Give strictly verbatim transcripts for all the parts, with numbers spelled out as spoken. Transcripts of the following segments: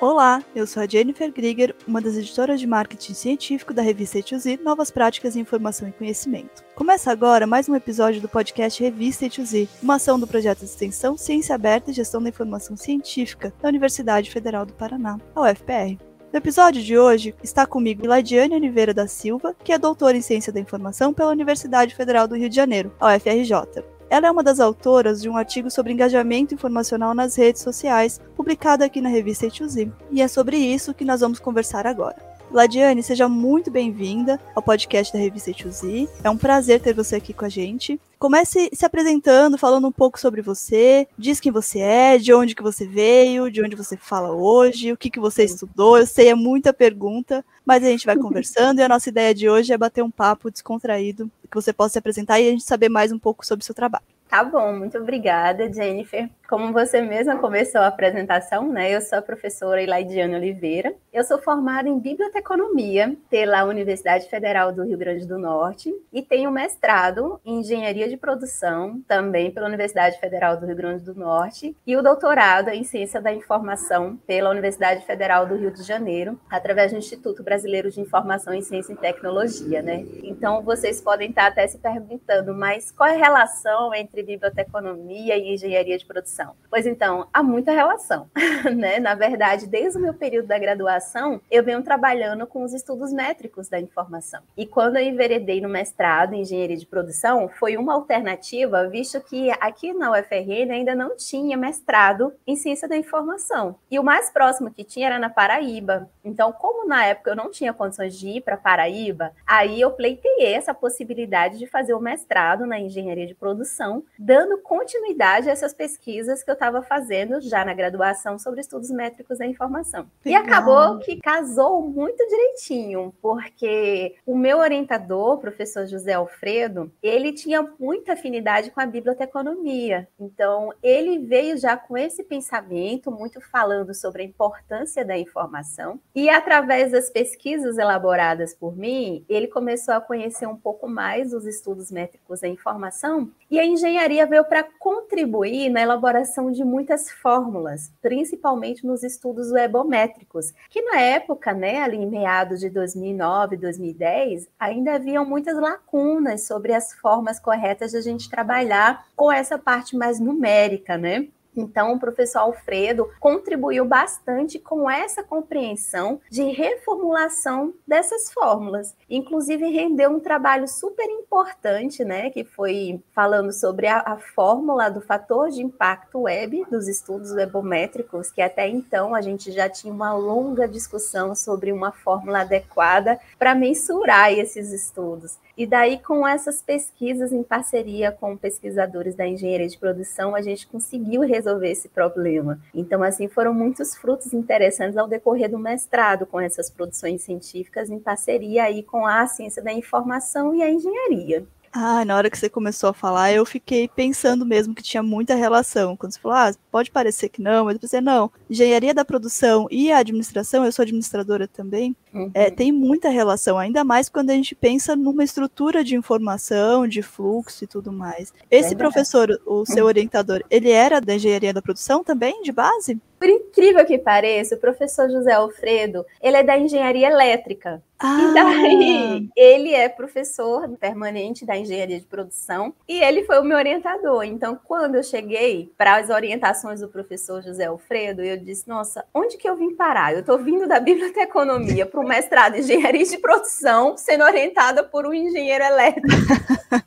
Olá, eu sou a Jennifer Grieger, uma das editoras de marketing científico da revista AtoZ, Novas Práticas em Informação e Conhecimento. Começa agora mais um episódio do podcast Revista AtoZ, uma ação do projeto de extensão Ciência Aberta e Gestão da Informação Científica da Universidade Federal do Paraná, a U F P R. No episódio de hoje, está comigo Elaidiana Oliveira da Silva, que é doutora em Ciência da Informação pela Universidade Federal do Rio de Janeiro, a U F R J. Ela é uma das autoras de um artigo sobre engajamento informacional nas redes sociais, publicado aqui na revista ETUSIM. E é sobre isso que nós vamos conversar agora. Elaidiana, seja muito bem-vinda ao podcast da revista ETUSIM. É um prazer ter você aqui com a gente. Comece se apresentando, falando um pouco sobre você, diz quem você é, de onde que você veio, de onde você fala hoje, o que, que você estudou. Eu sei, é muita pergunta, mas a gente vai conversando e a nossa ideia de hoje é bater um papo descontraído, que você possa se apresentar e a gente saber mais um pouco sobre o seu trabalho. Tá bom, muito obrigada, Jennifer. Como você mesma começou a apresentação, né? Eu sou a professora Elaidiana Oliveira. Eu sou formada em biblioteconomia pela Universidade Federal do Rio Grande do Norte e tenho mestrado em engenharia de produção, também pela Universidade Federal do Rio Grande do Norte, e o doutorado em Ciência da Informação pela Universidade Federal do Rio de Janeiro, através do Instituto Brasileiro de Informação em Ciência e Tecnologia, né? Então, vocês podem estar até se perguntando, mas qual é a relação entre biblioteconomia e engenharia de produção? Pois então, há muita relação, né? Na verdade, desde o meu período da graduação, eu venho trabalhando com os estudos métricos da informação. E quando eu enveredei no mestrado em engenharia de produção, foi uma alternativa, visto que aqui na U F R N ainda não tinha mestrado em ciência da informação. E o mais próximo que tinha era na Paraíba. Então, como na época eu não tinha condições de ir para Paraíba, aí eu pleiteei essa possibilidade de fazer o mestrado na engenharia de produção, dando continuidade a essas pesquisas que eu estava fazendo já na graduação sobre estudos métricos da informação. Legal. E acabou que casou muito direitinho, porque o meu orientador, o professor José Alfredo, ele tinha muita afinidade com a biblioteconomia. Então, ele veio já com esse pensamento, muito falando sobre a importância da informação. E através das pesquisas elaboradas por mim, ele começou a conhecer um pouco mais os estudos métricos da informação. E a engenharia veio para contribuir na elaboração de muitas fórmulas, principalmente nos estudos webométricos, que na época, né, ali em meados de dois mil e nove, dois mil e dez, ainda haviam muitas lacunas sobre as formas corretas de a gente trabalhar com essa parte mais numérica, né? Então, o professor Alfredo contribuiu bastante com essa compreensão de reformulação dessas fórmulas. Inclusive, rendeu um trabalho super importante, né, que foi falando sobre a, a fórmula do fator de impacto web, dos estudos webométricos, que até então a gente já tinha uma longa discussão sobre uma fórmula adequada para mensurar esses estudos. E daí, com essas pesquisas em parceria com pesquisadores da engenharia de produção, a gente conseguiu resolver esse problema. Então, assim, foram muitos frutos interessantes ao decorrer do mestrado com essas produções científicas em parceria aí com a ciência da informação e a engenharia. Ah, na hora que você começou a falar, eu fiquei pensando mesmo que tinha muita relação. Quando você falou, ah, pode parecer que não, mas eu pensei, não, engenharia da produção e a administração, eu sou administradora também, uhum. é, tem muita relação, ainda mais quando a gente pensa numa estrutura de informação, de fluxo e tudo mais. Esse é professor, o seu orientador, ele era da engenharia da produção também, de base? Por incrível que pareça, o professor José Alfredo, ele é da engenharia elétrica. Ah. E daí, ele é professor permanente da engenharia de produção e ele foi o meu orientador. Então, quando eu cheguei para as orientações do professor José Alfredo, eu disse, nossa, onde que eu vim parar? Eu estou vindo da biblioteconomia para o mestrado em engenharia de produção, sendo orientada por um engenheiro elétrico.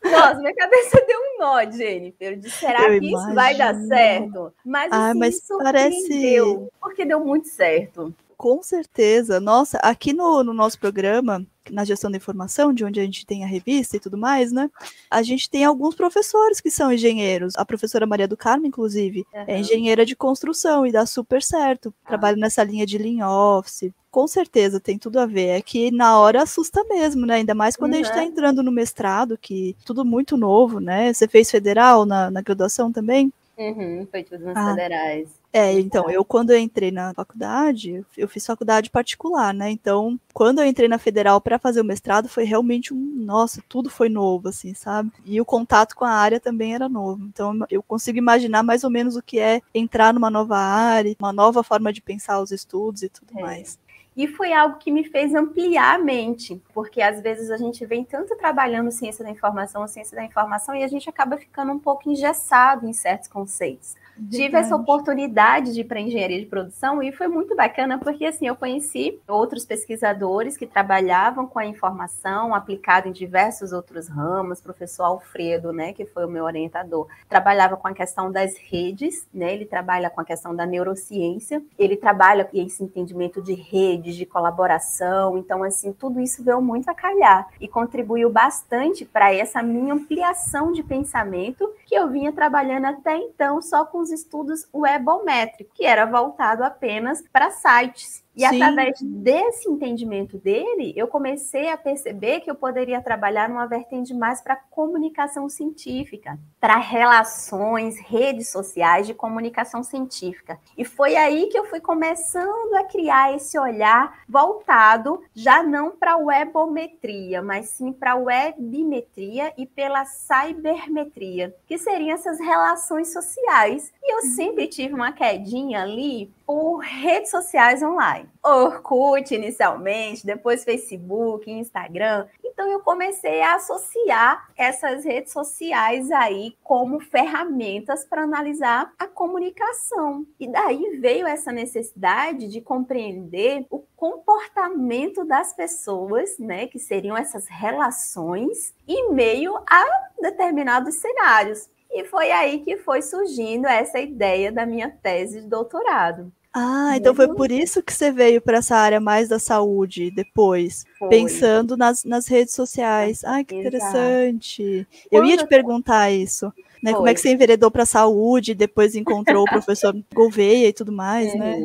Nossa, minha cabeça deu um nó, Jennifer. Eu disse, será eu que imagino. Isso vai dar certo? Mas, ah, assim, mas isso parece... Deu, porque deu muito certo. Com certeza. Nossa, aqui no, no nosso programa, na gestão da informação, de onde a gente tem a revista e tudo mais, né? A gente tem alguns professores que são engenheiros. A professora Maria do Carmo, inclusive, uhum. é engenheira de construção e dá super certo. Trabalha uhum. nessa linha de lean office. Com certeza, tem tudo a ver. É que na hora assusta mesmo, né? Ainda mais quando uhum. a gente está entrando no mestrado, que tudo muito novo, né? Você fez federal na, na graduação também? Uhum, foi de umas ah, federais. É, então, eu quando eu entrei na faculdade, eu fiz faculdade particular, né? Então, quando eu entrei na federal para fazer o mestrado, foi realmente um, nossa, tudo foi novo, assim, sabe? E o contato com a área também era novo. Então, eu consigo imaginar mais ou menos o que é entrar numa nova área, uma nova forma de pensar os estudos e tudo é. mais. E foi algo que me fez ampliar a mente, porque às vezes a gente vem tanto trabalhando ciência da informação, ciência da informação, e a gente acaba ficando um pouco engessado em certos conceitos. Verdade. Tive essa oportunidade de ir para a engenharia de produção e foi muito bacana, porque assim, eu conheci outros pesquisadores que trabalhavam com a informação aplicada em diversos outros ramos. Professor Alfredo, né, que foi o meu orientador, trabalhava com a questão das redes, né, ele trabalha com a questão da neurociência, ele trabalha com esse entendimento de redes, de colaboração, então assim, tudo isso veio muito a calhar e contribuiu bastante para essa minha ampliação de pensamento que eu vinha trabalhando até então só com os estudos webométricos, que era voltado apenas para sites. E Sim. através desse entendimento dele, eu comecei a perceber que eu poderia trabalhar numa vertente mais para comunicação científica, para relações, redes sociais de comunicação científica. E foi aí que eu fui começando a criar esse olhar voltado, já não para webometria, mas sim para webimetria e pela cybermetria, que seriam essas relações sociais. E eu hum. sempre tive uma quedinha ali por redes sociais online. Orkut inicialmente, depois Facebook, Instagram. Então eu comecei a associar essas redes sociais aí como ferramentas para analisar a comunicação. E daí veio essa necessidade de compreender o comportamento das pessoas, né, que seriam essas relações em meio a determinados cenários. E foi aí que foi surgindo essa ideia da minha tese de doutorado. Ah, então foi por isso que você veio para essa área mais da saúde depois, foi. pensando nas, nas redes sociais. Ah, que interessante. Exato. Eu ia te perguntar isso, né? Foi. Como é que você enveredou para a saúde, depois encontrou o professor Gouveia e tudo mais, é, né?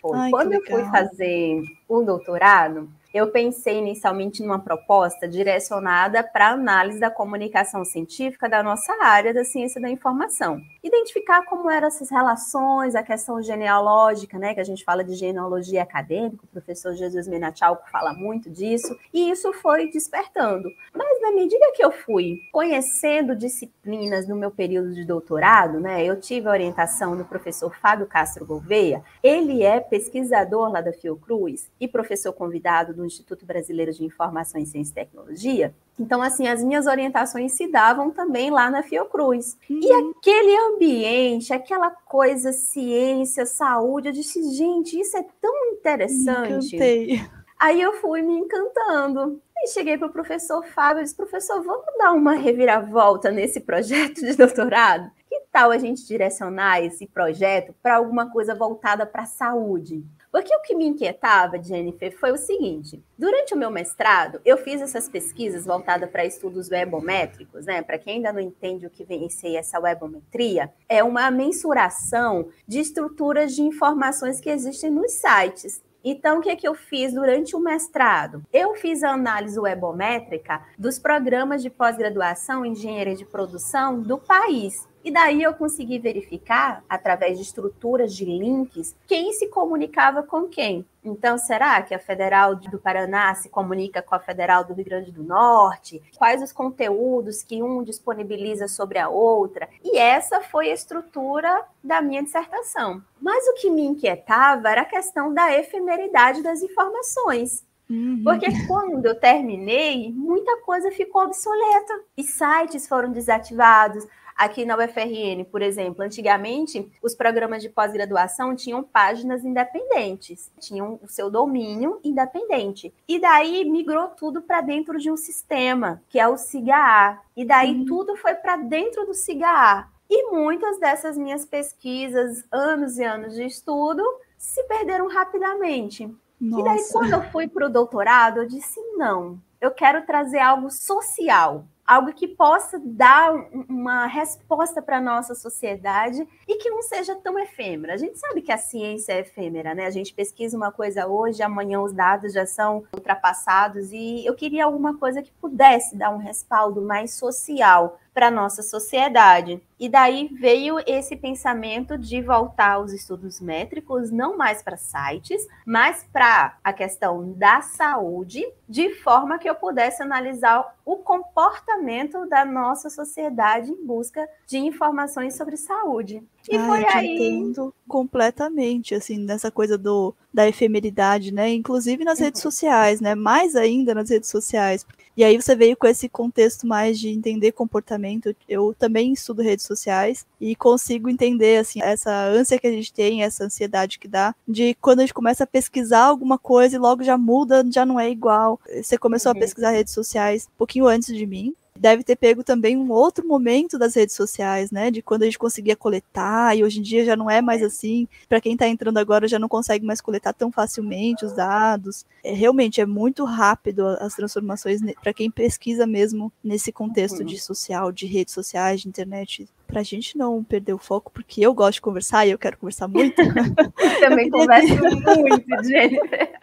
Foi. Ai, Quando eu fui fazer o doutorado, eu pensei inicialmente numa proposta direcionada para análise da comunicação científica da nossa área da ciência da informação. Identificar como eram essas relações, a questão genealógica, né, que a gente fala de genealogia acadêmica, o professor Jesus Menachalco fala muito disso, e isso foi despertando. Mas na medida que eu fui conhecendo disciplinas no meu período de doutorado, né, eu tive a orientação do professor Fábio Castro Gouveia, ele é pesquisador lá da Fiocruz e professor convidado do do Instituto Brasileiro de Informação em Ciência e Tecnologia. Então, assim, as minhas orientações se davam também lá na Fiocruz. Uhum. E aquele ambiente, aquela coisa, ciência, saúde, eu disse, gente, isso é tão interessante. Aí eu fui me encantando. E cheguei para o professor Fábio e disse, professor, vamos dar uma reviravolta nesse projeto de doutorado? Que tal a gente direcionar esse projeto para alguma coisa voltada para a saúde? Porque o que me inquietava, Jennifer, foi o seguinte. Durante o meu mestrado, eu fiz essas pesquisas voltadas para estudos webométricos, né? Para quem ainda não entende o que vem ser essa webometria, é uma mensuração de estruturas de informações que existem nos sites. Então, o que é que eu fiz durante o mestrado? Eu fiz a análise webométrica dos programas de pós-graduação em engenharia de produção do país. E daí eu consegui verificar, através de estruturas de links, quem se comunicava com quem. Então, será que a Federal do Paraná se comunica com a Federal do Rio Grande do Norte? Quais os conteúdos que um disponibiliza sobre a outra? E essa foi a estrutura da minha dissertação. Mas o que me inquietava era a questão da efemeridade das informações. Porque quando eu terminei, muita coisa ficou obsoleta. E sites foram desativados. Aqui na U F R N, por exemplo, antigamente, os programas de pós-graduação tinham páginas independentes, tinham o seu domínio independente. E daí migrou tudo para dentro de um sistema, que é o SIGAA. E daí uhum. tudo foi para dentro do SIGAA. E muitas dessas minhas pesquisas, anos e anos de estudo, se perderam rapidamente. Nossa. E daí, quando eu fui para o doutorado, eu disse, não, eu quero trazer algo social. Algo que possa dar uma resposta para a nossa sociedade e que não seja tão efêmera. A gente sabe que a ciência é efêmera, né? A gente pesquisa uma coisa hoje, amanhã os dados já são ultrapassados. E eu queria alguma coisa que pudesse dar um respaldo mais social para a nossa sociedade. E daí veio esse pensamento de voltar aos estudos métricos, não mais para sites, mas para a questão da saúde, de forma que eu pudesse analisar o comportamento da nossa sociedade em busca de informações sobre saúde. E ah, foi eu te aí... entendo completamente, assim, dessa coisa do, da efemeridade, né? Inclusive nas uhum. redes sociais, né? Mais ainda nas redes sociais. E aí você veio com esse contexto mais de entender comportamento. Eu também estudo redes sociais e consigo entender, assim, essa ânsia que a gente tem, essa ansiedade que dá, de quando a gente começa a pesquisar alguma coisa e logo já muda, já não é igual. Você começou uhum. a pesquisar redes sociais um pouquinho antes de mim. Deve ter pego também um outro momento das redes sociais, né? De quando a gente conseguia coletar, e hoje em dia já não é mais assim. Para quem está entrando agora, já não consegue mais coletar tão facilmente os dados. É, realmente, é muito rápido as transformações, para quem pesquisa mesmo nesse contexto de social, de redes sociais, de internet. Pra gente não perder o foco, porque eu gosto de conversar e eu quero conversar muito. Eu também eu queria... converso muito, Jennifer.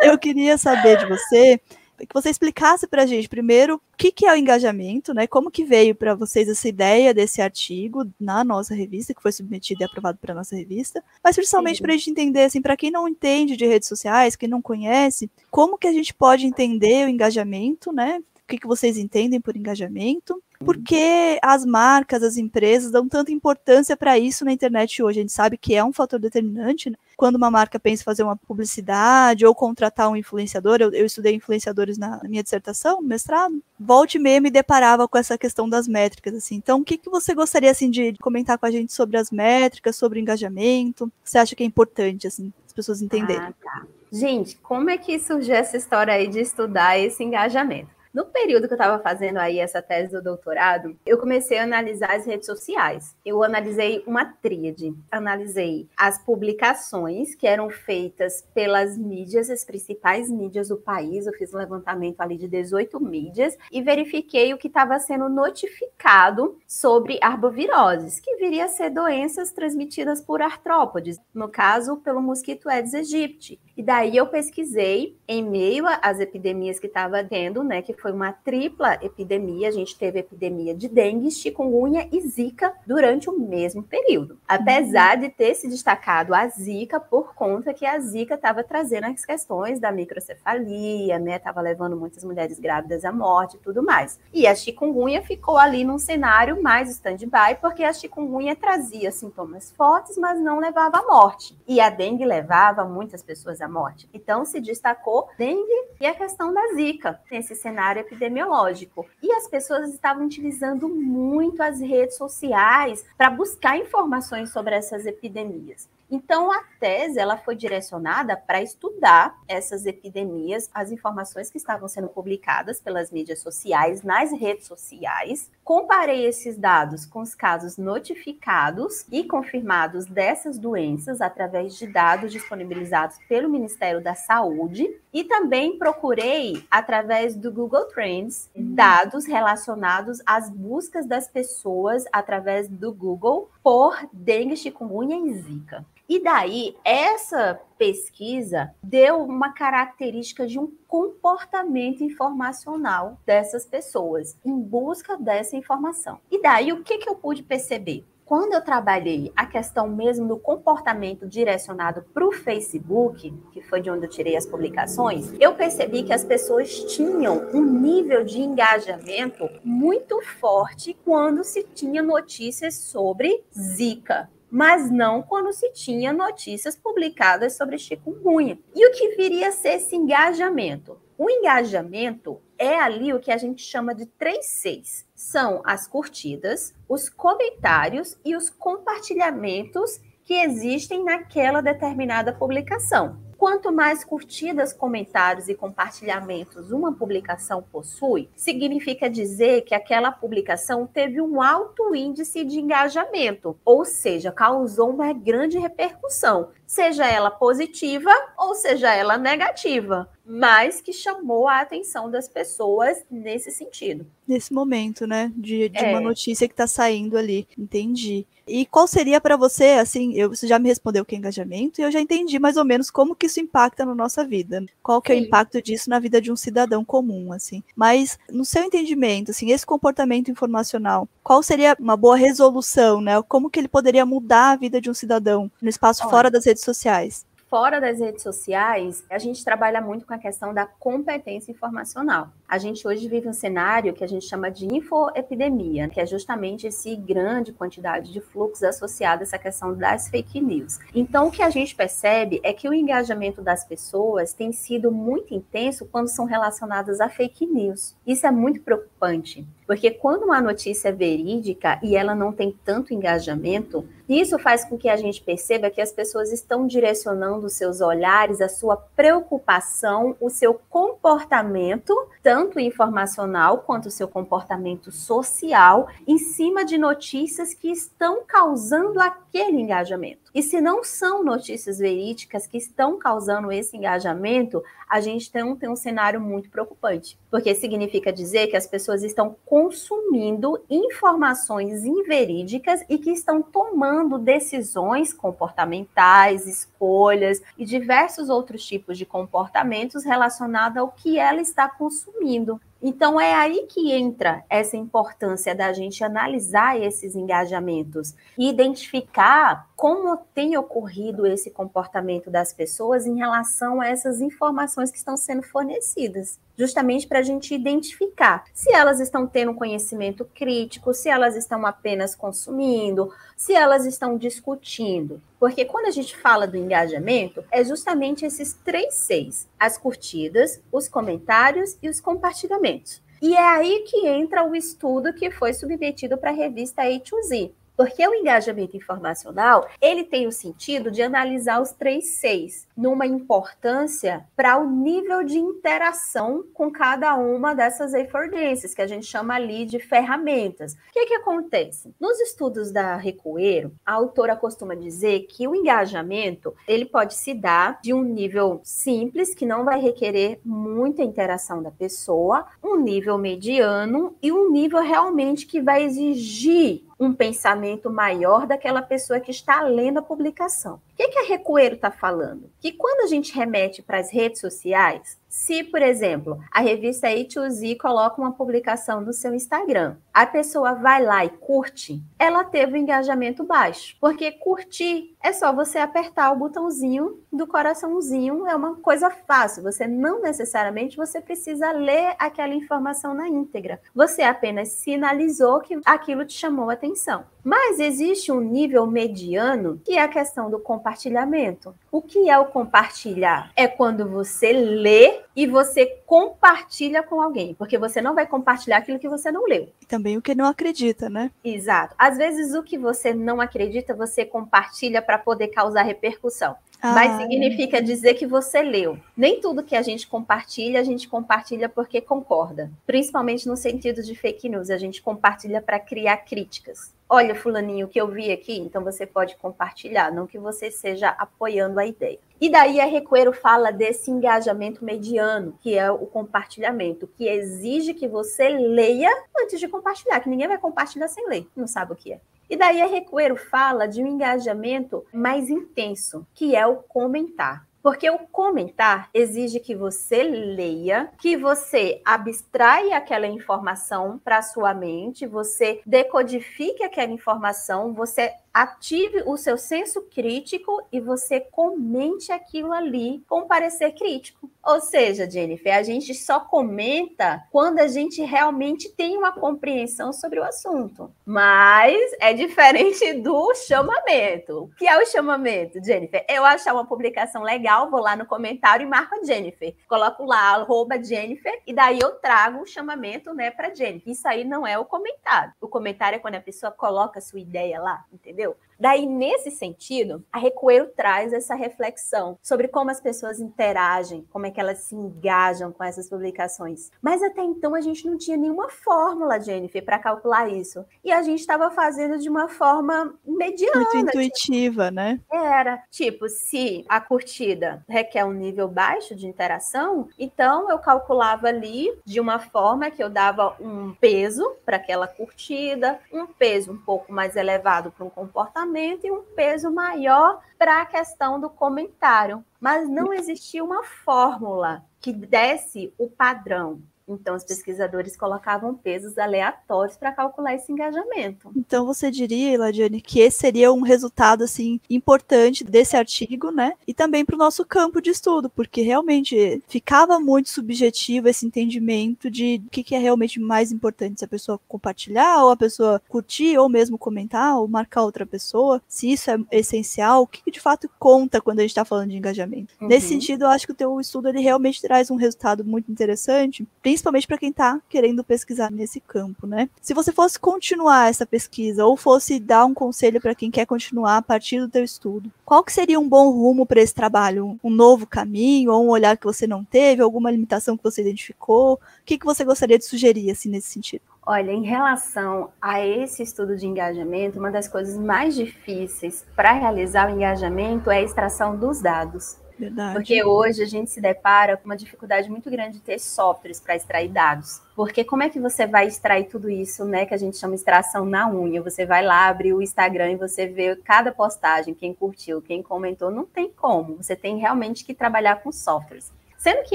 Eu queria saber de você... que você explicasse para a gente, primeiro, o que, que é o engajamento, né? Como que veio para vocês essa ideia desse artigo na nossa revista, que foi submetido e aprovado para a nossa revista, mas principalmente para a gente entender, assim, para quem não entende de redes sociais, quem não conhece, como que a gente pode entender o engajamento, né? O que, que vocês entendem por engajamento? Por que as marcas, as empresas dão tanta importância para isso na internet hoje? A gente sabe que é um fator determinante, né? Quando uma marca pensa em fazer uma publicidade ou contratar um influenciador, eu, eu estudei influenciadores na minha dissertação, mestrado, volte e meia me deparava com essa questão das métricas, assim. Então, o que, que você gostaria, assim, de comentar com a gente sobre as métricas, sobre o engajamento? Você acha que é importante, assim, as pessoas entenderem? Ah, tá. Gente, como é que surgiu essa história aí de estudar esse engajamento? No período que eu estava fazendo aí essa tese do doutorado, eu comecei a analisar as redes sociais. Eu analisei uma tríade. Analisei as publicações que eram feitas pelas mídias, as principais mídias do país. Eu fiz um levantamento ali de dezoito mídias e verifiquei o que estava sendo notificado sobre arboviroses, que viria a ser doenças transmitidas por artrópodes, no caso, pelo mosquito Aedes aegypti. E daí eu pesquisei em meio às epidemias que estava tendo, né, que foi uma tripla epidemia, a gente teve epidemia de dengue, chikungunya e zika durante o mesmo período. Apesar de ter se destacado a zika por conta que a zika estava trazendo as questões da microcefalia, né, estava levando muitas mulheres grávidas à morte e tudo mais. E a chikungunya ficou ali num cenário mais stand-by, porque a chikungunya trazia sintomas fortes, mas não levava à morte. E a dengue levava muitas pessoas à morte. Então se destacou dengue e a questão da zika nesse cenário epidemiológico. E as pessoas estavam utilizando muito as redes sociais para buscar informações sobre essas epidemias. Então, a tese ela foi direcionada para estudar essas epidemias, as informações que estavam sendo publicadas pelas mídias sociais, nas redes sociais. Comparei esses dados com os casos notificados e confirmados dessas doenças através de dados disponibilizados pelo Ministério da Saúde e também procurei, através do Google Trends, dados relacionados às buscas das pessoas através do Google por dengue, chikungunya e zika. E daí, essa pesquisa deu uma característica de um comportamento informacional dessas pessoas, em busca dessa informação. E daí, o que, que eu pude perceber? Quando eu trabalhei a questão mesmo do comportamento direcionado para o Facebook, que foi de onde eu tirei as publicações, eu percebi que as pessoas tinham um nível de engajamento muito forte quando se tinha notícias sobre zika, mas não quando se tinha notícias publicadas sobre chikungunya. E o que viria a ser esse engajamento? O engajamento é ali o que a gente chama de três Cs. São as curtidas, os comentários e os compartilhamentos que existem naquela determinada publicação. Quanto mais curtidas, comentários e compartilhamentos uma publicação possui, significa dizer que aquela publicação teve um alto índice de engajamento, ou seja, causou uma grande repercussão, seja ela positiva ou seja ela negativa. mas que chamou a atenção das pessoas nesse sentido. Nesse momento, né, de, de é. uma notícia que está saindo ali, entendi. E qual seria para você, assim, eu, você já me respondeu que é engajamento, e eu já entendi mais ou menos como que isso impacta na nossa vida, qual que Sim. é o impacto disso na vida de um cidadão comum, assim. Mas, no seu entendimento, assim, esse comportamento informacional, qual seria uma boa resolução, né, como que ele poderia mudar a vida de um cidadão no espaço Olha. fora das redes sociais? Fora das redes sociais, a gente trabalha muito com a questão da competência informacional. A gente hoje vive um cenário que a gente chama de infoepidemia, que é justamente essa grande quantidade de fluxos associada a essa questão das fake news. Então, o que a gente percebe é que o engajamento das pessoas tem sido muito intenso quando são relacionadas a fake news. Isso é muito preocupante, porque quando uma notícia é verídica e ela não tem tanto engajamento, isso faz com que a gente perceba que as pessoas estão direcionando os seus olhares, a sua preocupação, o seu comportamento, tanto informacional quanto o seu comportamento social, em cima de notícias que estão causando aquele engajamento. E se não são notícias verídicas que estão causando esse engajamento, a gente tem, tem um cenário muito preocupante, porque significa dizer que as pessoas estão consumindo informações inverídicas e que estão tomando decisões comportamentais, escolhas e diversos outros tipos de comportamentos relacionados ao que ela está consumindo. Então, é aí que entra essa importância da gente analisar esses engajamentos e identificar como tem ocorrido esse comportamento das pessoas em relação a essas informações que estão sendo fornecidas, justamente para a gente identificar se elas estão tendo conhecimento crítico, se elas estão apenas consumindo, se elas estão discutindo. Porque quando a gente fala do engajamento, é justamente esses três Cs, as curtidas, os comentários e os compartilhamentos. E é aí que entra o estudo que foi submetido para a revista A to Z, porque o engajamento informacional, ele tem o sentido de analisar os três Cs, numa importância para o nível de interação com cada uma dessas efervescências, que a gente chama ali de ferramentas. O que que acontece? Nos estudos da Recuero, a autora costuma dizer que o engajamento, ele pode se dar de um nível simples, que não vai requerer muita interação da pessoa, um nível mediano e um nível realmente que vai exigir um pensamento maior daquela pessoa que está lendo a publicação. O que que a Recuero está falando? Que quando a gente remete para as redes sociais, se, por exemplo, a revista A to Z coloca uma publicação no seu Instagram, a pessoa vai lá e curte, ela teve um engajamento baixo. Porque curtir é só você apertar o botãozinho do coraçãozinho, é uma coisa fácil. Você não necessariamente você precisa ler aquela informação na íntegra. Você apenas sinalizou que aquilo te chamou a atenção. Mas existe um nível mediano, que é a questão do compartilhamento. O que é o compartilhar? É quando você lê e você compartilha com alguém, porque você não vai compartilhar aquilo que você não leu. E também o que não acredita, né? Exato. Às vezes o que você não acredita, você compartilha para poder causar repercussão. Mas significa dizer que você leu. Nem tudo que a gente compartilha, a gente compartilha porque concorda. Principalmente no sentido de fake news, a gente compartilha para criar críticas. Olha, fulaninho, o que eu vi aqui, então você pode compartilhar, não que você seja apoiando a ideia. E daí a Recuero fala desse engajamento mediano, que é o compartilhamento, que exige que você leia antes de compartilhar, que ninguém vai compartilhar sem ler, não sabe o que é. E daí a Recuero fala de um engajamento mais intenso, que é o comentar. Porque o comentar exige que você leia, que você abstraia aquela informação para a sua mente, você decodifique aquela informação, você ative o seu senso crítico e você comente aquilo ali com parecer crítico. Ou seja, Jennifer, a gente só comenta quando a gente realmente tem uma compreensão sobre o assunto. Mas é diferente do chamamento. O que é o chamamento, Jennifer? Eu achar uma publicação legal, vou lá no comentário e marco a Jennifer. Coloco lá, arroba Jennifer, e daí eu trago o chamamento, né, para Jennifer. Isso aí não é o comentário. O comentário é quando a pessoa coloca a sua ideia lá, entendeu? Daí, nesse sentido, a Recuero traz essa reflexão sobre como as pessoas interagem, como é que elas se engajam com essas publicações. Mas até então a gente não tinha nenhuma fórmula, Jennifer, para calcular isso. E a gente estava fazendo de uma forma mediana. Muito intuitiva, tipo, né? Era, tipo, se a curtida requer um nível baixo de interação, então eu calculava ali de uma forma que eu dava um peso para aquela curtida, um peso um pouco mais elevado para um comportamento e um peso maior para a questão do comentário. Mas não existia uma fórmula que desse o padrão. Então, os pesquisadores colocavam pesos aleatórios para calcular esse engajamento. Então, você diria, Elaidiana, que esse seria um resultado assim, importante desse artigo, né? E também para o nosso campo de estudo, porque realmente ficava muito subjetivo esse entendimento de o que, que é realmente mais importante, se a pessoa compartilhar, ou a pessoa curtir, ou mesmo comentar, ou marcar outra pessoa, se isso é essencial, o que, que de fato conta quando a gente está falando de engajamento. Uhum. Nesse sentido, eu acho que o teu estudo ele realmente traz um resultado muito interessante, principalmente para quem está querendo pesquisar nesse campo, né? Se você fosse continuar essa pesquisa ou fosse dar um conselho para quem quer continuar a partir do teu estudo, qual que seria um bom rumo para esse trabalho? Um novo caminho ou um olhar que você não teve, alguma limitação que você identificou? O que, que você gostaria de sugerir assim, nesse sentido? Olha, em relação a esse estudo de engajamento, uma das coisas mais difíceis para realizar o engajamento é a extração dos dados. Verdade. Porque hoje a gente se depara com uma dificuldade muito grande de ter softwares para extrair dados. Porque como é que você vai extrair tudo isso, né, que a gente chama extração na unha? Você vai lá, abre o Instagram e você vê cada postagem, quem curtiu, quem comentou, não tem como. Você tem realmente que trabalhar com softwares. Sendo que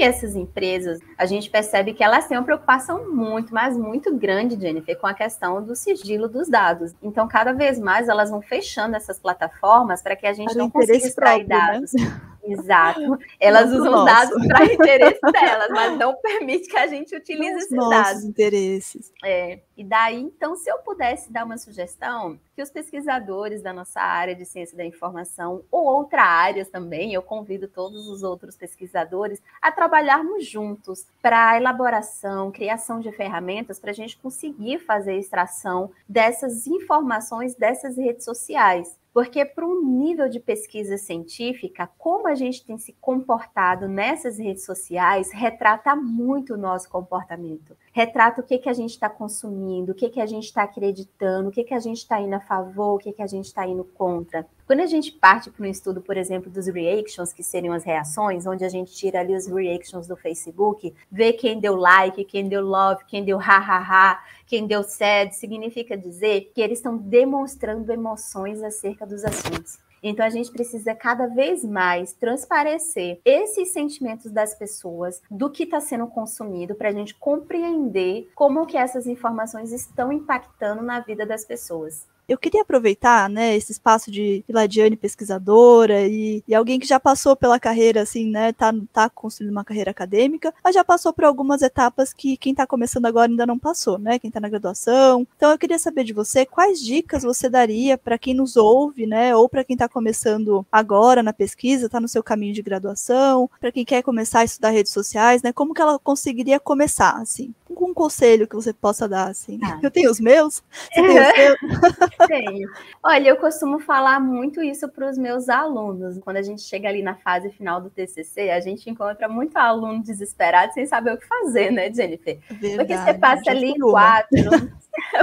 essas empresas, a gente percebe que elas têm uma preocupação muito, mas muito grande, Jennifer, com a questão do sigilo dos dados. Então, cada vez mais, elas vão fechando essas plataformas para que a gente para não consiga extrair próprio, dados. Né? Exato. Elas Nosso usam nosso. dados para interesse delas, mas não permite que a gente utilize Nos esses nossos dados. interesses. É. E daí, então, se eu pudesse dar uma sugestão, que os pesquisadores da nossa área de ciência da informação ou outras áreas também, eu convido todos os outros pesquisadores a trabalharmos juntos para a elaboração, criação de ferramentas para a gente conseguir fazer a extração dessas informações dessas redes sociais. Porque para um nível de pesquisa científica, como a gente tem se comportado nessas redes sociais, retrata muito o nosso comportamento. Retrata o que, que a gente está consumindo, o que, que a gente está acreditando, o que, que a gente está indo a favor, o que, que a gente está indo contra. Quando a gente parte para um estudo, por exemplo, dos reactions, que seriam as reações, onde a gente tira ali os reactions do Facebook, vê quem deu like, quem deu love, quem deu ha-ha-ha, quem deu sad, significa dizer que eles estão demonstrando emoções acerca dos assuntos. Então, a gente precisa cada vez mais transparecer esses sentimentos das pessoas, do que está sendo consumido, para a gente compreender como que essas informações estão impactando na vida das pessoas. Eu queria aproveitar, né, esse espaço de Elaidiana, pesquisadora, e, e alguém que já passou pela carreira, assim, né, tá, tá construindo uma carreira acadêmica, mas já passou por algumas etapas que quem tá começando agora ainda não passou, né, quem tá na graduação. Então, eu queria saber de você, quais dicas você daria para quem nos ouve, né, ou para quem tá começando agora na pesquisa, tá no seu caminho de graduação, para quem quer começar a estudar redes sociais, né, como que ela conseguiria começar, assim? Algum conselho que você possa dar, assim? Ah. Eu tenho os meus? Você tem os seus? Tenho. Olha, eu costumo falar muito isso para os meus alunos. Quando a gente chega ali na fase final do T C C, a gente encontra muito aluno desesperado sem saber o que fazer, né, Jennifer? Verdade, porque você passa ali em quatro...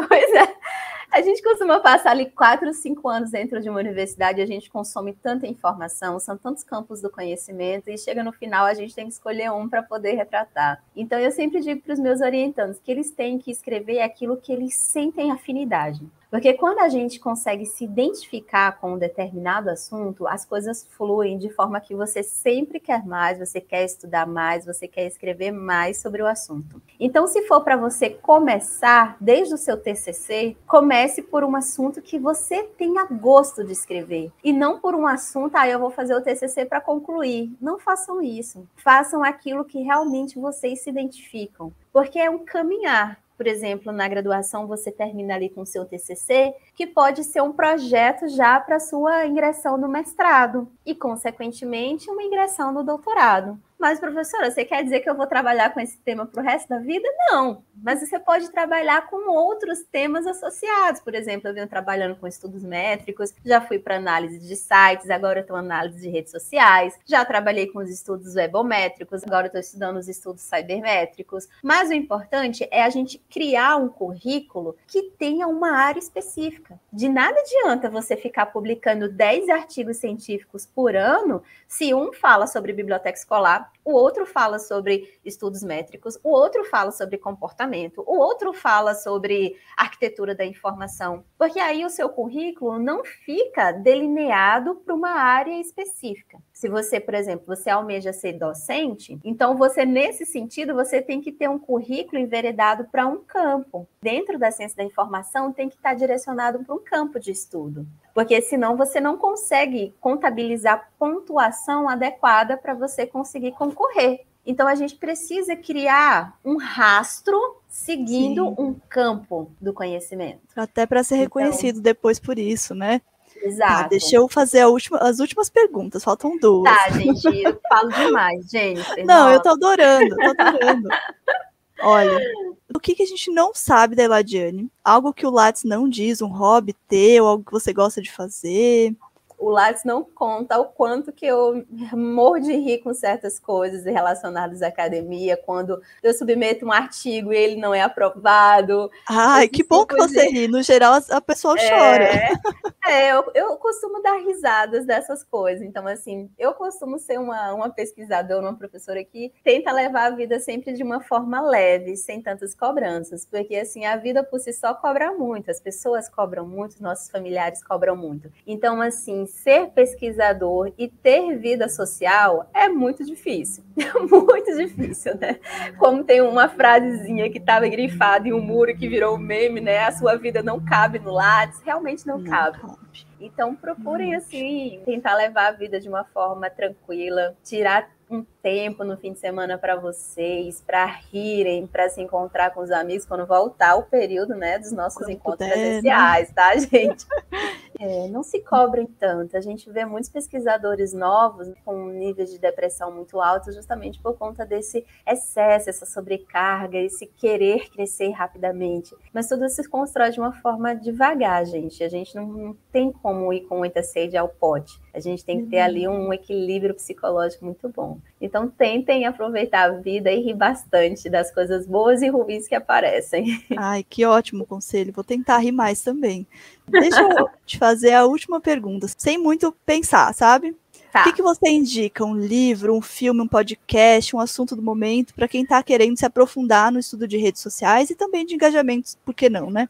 Pois é. A gente costuma passar ali quatro, cinco anos dentro de uma universidade, a gente consome tanta informação, são tantos campos do conhecimento, e chega no final, a gente tem que escolher um para poder retratar. Então, eu sempre digo para os meus orientandos que eles têm que escrever aquilo que eles sentem afinidade. Porque quando a gente consegue se identificar com um determinado assunto, as coisas fluem de forma que você sempre quer mais, você quer estudar mais, você quer escrever mais sobre o assunto. Então, se for para você começar, desde o seu T C C, comece por um assunto que você tenha gosto de escrever. E não por um assunto, ah, eu vou fazer o T C C para concluir. Não façam isso. Façam aquilo que realmente vocês se identificam. Porque é um caminhar. Por exemplo, na graduação, você termina ali com o seu T C C que pode ser um projeto já para sua ingressão no mestrado e, consequentemente, uma ingressão no doutorado. Mas, professora, você quer dizer que eu vou trabalhar com esse tema para o resto da vida? Não, mas você pode trabalhar com outros temas associados. Por exemplo, eu venho trabalhando com estudos métricos, já fui para análise de sites, agora eu estou análise de redes sociais, já trabalhei com os estudos webométricos, agora eu estou estudando os estudos cybermétricos. Mas o importante é a gente criar um currículo que tenha uma área específica. De nada adianta você ficar publicando dez artigos científicos por ano se um fala sobre biblioteca escolar, o outro fala sobre estudos métricos, o outro fala sobre comportamento, o outro fala sobre arquitetura da informação, porque aí o seu currículo não fica delineado para uma área específica. Se você, por exemplo, você almeja ser docente, então você, nesse sentido, você tem que ter um currículo enveredado para um campo. Dentro da ciência da informação, tem que estar direcionado para um campo de estudo, porque senão você não consegue contabilizar pontuação adequada para você conseguir concorrer. Então, a gente precisa criar um rastro seguindo Sim. um campo do conhecimento. Até para ser reconhecido então... depois por isso, né? Exato. Tá, deixa eu fazer a última, as últimas perguntas, faltam duas. Tá, gente, eu falo demais, Jennifer. Não, nossa. eu tô adorando, tô adorando. Olha, o que, que a gente não sabe da Elaidiane? Algo que o Lattes não diz, um hobby teu, algo que você gosta de fazer... O Lattes não conta o quanto que eu morro de rir com certas coisas relacionadas à academia, quando eu submeto um artigo e ele não é aprovado. Ai, que bom que de... você ri. No geral, a pessoa é, chora. É, eu, eu costumo dar risadas dessas coisas. Então, assim, eu costumo ser uma, uma pesquisadora, uma professora que tenta levar a vida sempre de uma forma leve, sem tantas cobranças. Porque, assim, a vida por si só cobra muito. As pessoas cobram muito, nossos familiares cobram muito. Então, assim, ser pesquisador e ter vida social é muito difícil, muito difícil, né? Como tem uma frasezinha que estava grifada em um muro que virou um meme, né? A sua vida não cabe no Lattes, realmente não, não cabe. cabe. Então procurem, assim, tentar levar a vida de uma forma tranquila, tirar um tempo no fim de semana para vocês, para rirem, para se encontrar com os amigos quando voltar o período, né, dos nossos quando encontros puder, presenciais, né? Tá, gente? É, não se cobrem tanto. A gente vê muitos pesquisadores novos com níveis de depressão muito altos justamente por conta desse excesso, essa sobrecarga, esse querer crescer rapidamente. Mas tudo se constrói de uma forma devagar, gente. A gente não, não tem como ir com muita sede ao pote. A gente tem que ter ali um equilíbrio psicológico muito bom. Então tentem aproveitar a vida e rir bastante das coisas boas e ruins que aparecem. Ai, que ótimo conselho, vou tentar rir mais também. Deixa eu te fazer a última pergunta, sem muito pensar, sabe? Tá. O que, que você indica? Um livro, um filme, um podcast, um assunto do momento, para quem está querendo se aprofundar no estudo de redes sociais e também de engajamentos, por que não, né?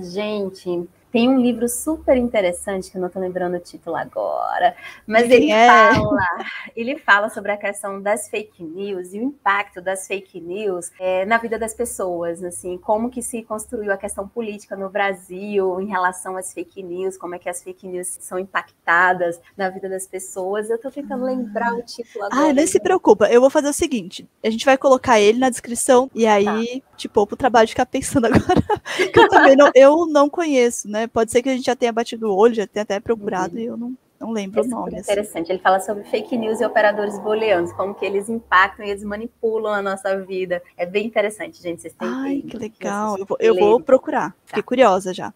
Gente... Tem um livro super interessante, que eu não estou lembrando o título agora, mas ele é? fala, ele fala sobre a questão das fake news e o impacto das fake news é, na vida das pessoas, assim, como que se construiu a questão política no Brasil em relação às fake news, como é que as fake news são impactadas na vida das pessoas. Eu estou tentando ah. lembrar o título agora. Ah, não se preocupa, eu vou fazer o seguinte, a gente vai colocar ele na descrição e aí, tá. tipo, pro trabalho de ficar pensando agora, que eu também não, eu não conheço, né? Pode ser que a gente já tenha batido o olho, já tenha até procurado uhum. e eu não, não lembro é o nome. Interessante, assim. Ele fala sobre fake news e operadores booleanos, como que eles impactam e eles manipulam a nossa vida. É bem interessante, gente, vocês têm Ai, que... Ai, que legal, eu vou, eu vou procurar, tá. Fiquei curiosa já.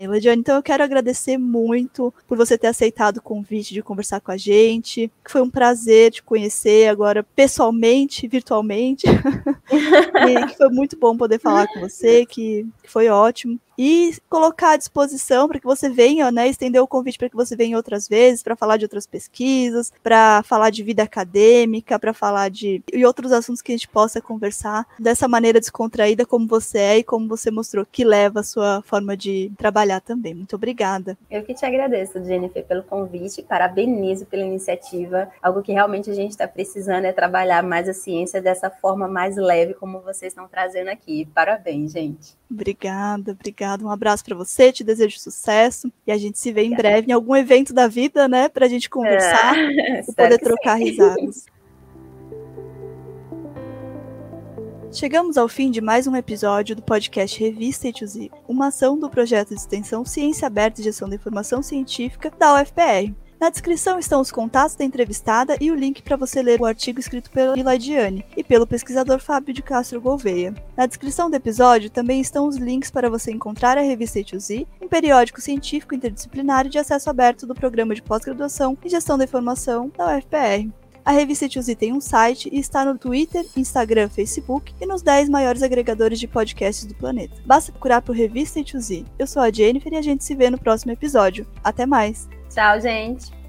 Elaidiana, então eu quero agradecer muito por você ter aceitado o convite de conversar com a gente, que foi um prazer te conhecer agora pessoalmente, virtualmente, e que foi muito bom poder falar com você, que, que foi ótimo, e colocar à disposição para que você venha, né, estender o convite para que você venha outras vezes, para falar de outras pesquisas, para falar de vida acadêmica, para falar de e outros assuntos que a gente possa conversar dessa maneira descontraída como você é e como você mostrou que leva a sua forma de trabalhar também. Muito obrigada. Eu que te agradeço, Jennifer, pelo convite, parabenizo pela iniciativa. Algo que realmente a gente está precisando é trabalhar mais a ciência dessa forma mais leve, como vocês estão trazendo aqui. Parabéns, gente. Obrigada, obrigada. Um abraço para você, te desejo sucesso e a gente se vê obrigada. em breve em algum evento da vida, né, para a gente conversar é, e poder trocar sim. risadas. Chegamos ao fim de mais um episódio do podcast Revista A toz, uma ação do projeto de extensão Ciência Aberta e Gestão da Informação Científica da U F P R. Na descrição estão os contatos da entrevistada e o link para você ler o artigo escrito pela Elaidiane e pelo pesquisador Fábio de Castro Gouveia. Na descrição do episódio também estão os links para você encontrar a revista A toz, um periódico científico interdisciplinar de acesso aberto do Programa de Pós-Graduação em Gestão da Informação da U F P R. A revista A toz tem um site e está no Twitter, Instagram, Facebook e nos dez maiores agregadores de podcasts do planeta. Basta procurar por Revista A toz. Eu sou a Jennifer e a gente se vê no próximo episódio. Até mais! Tchau, gente!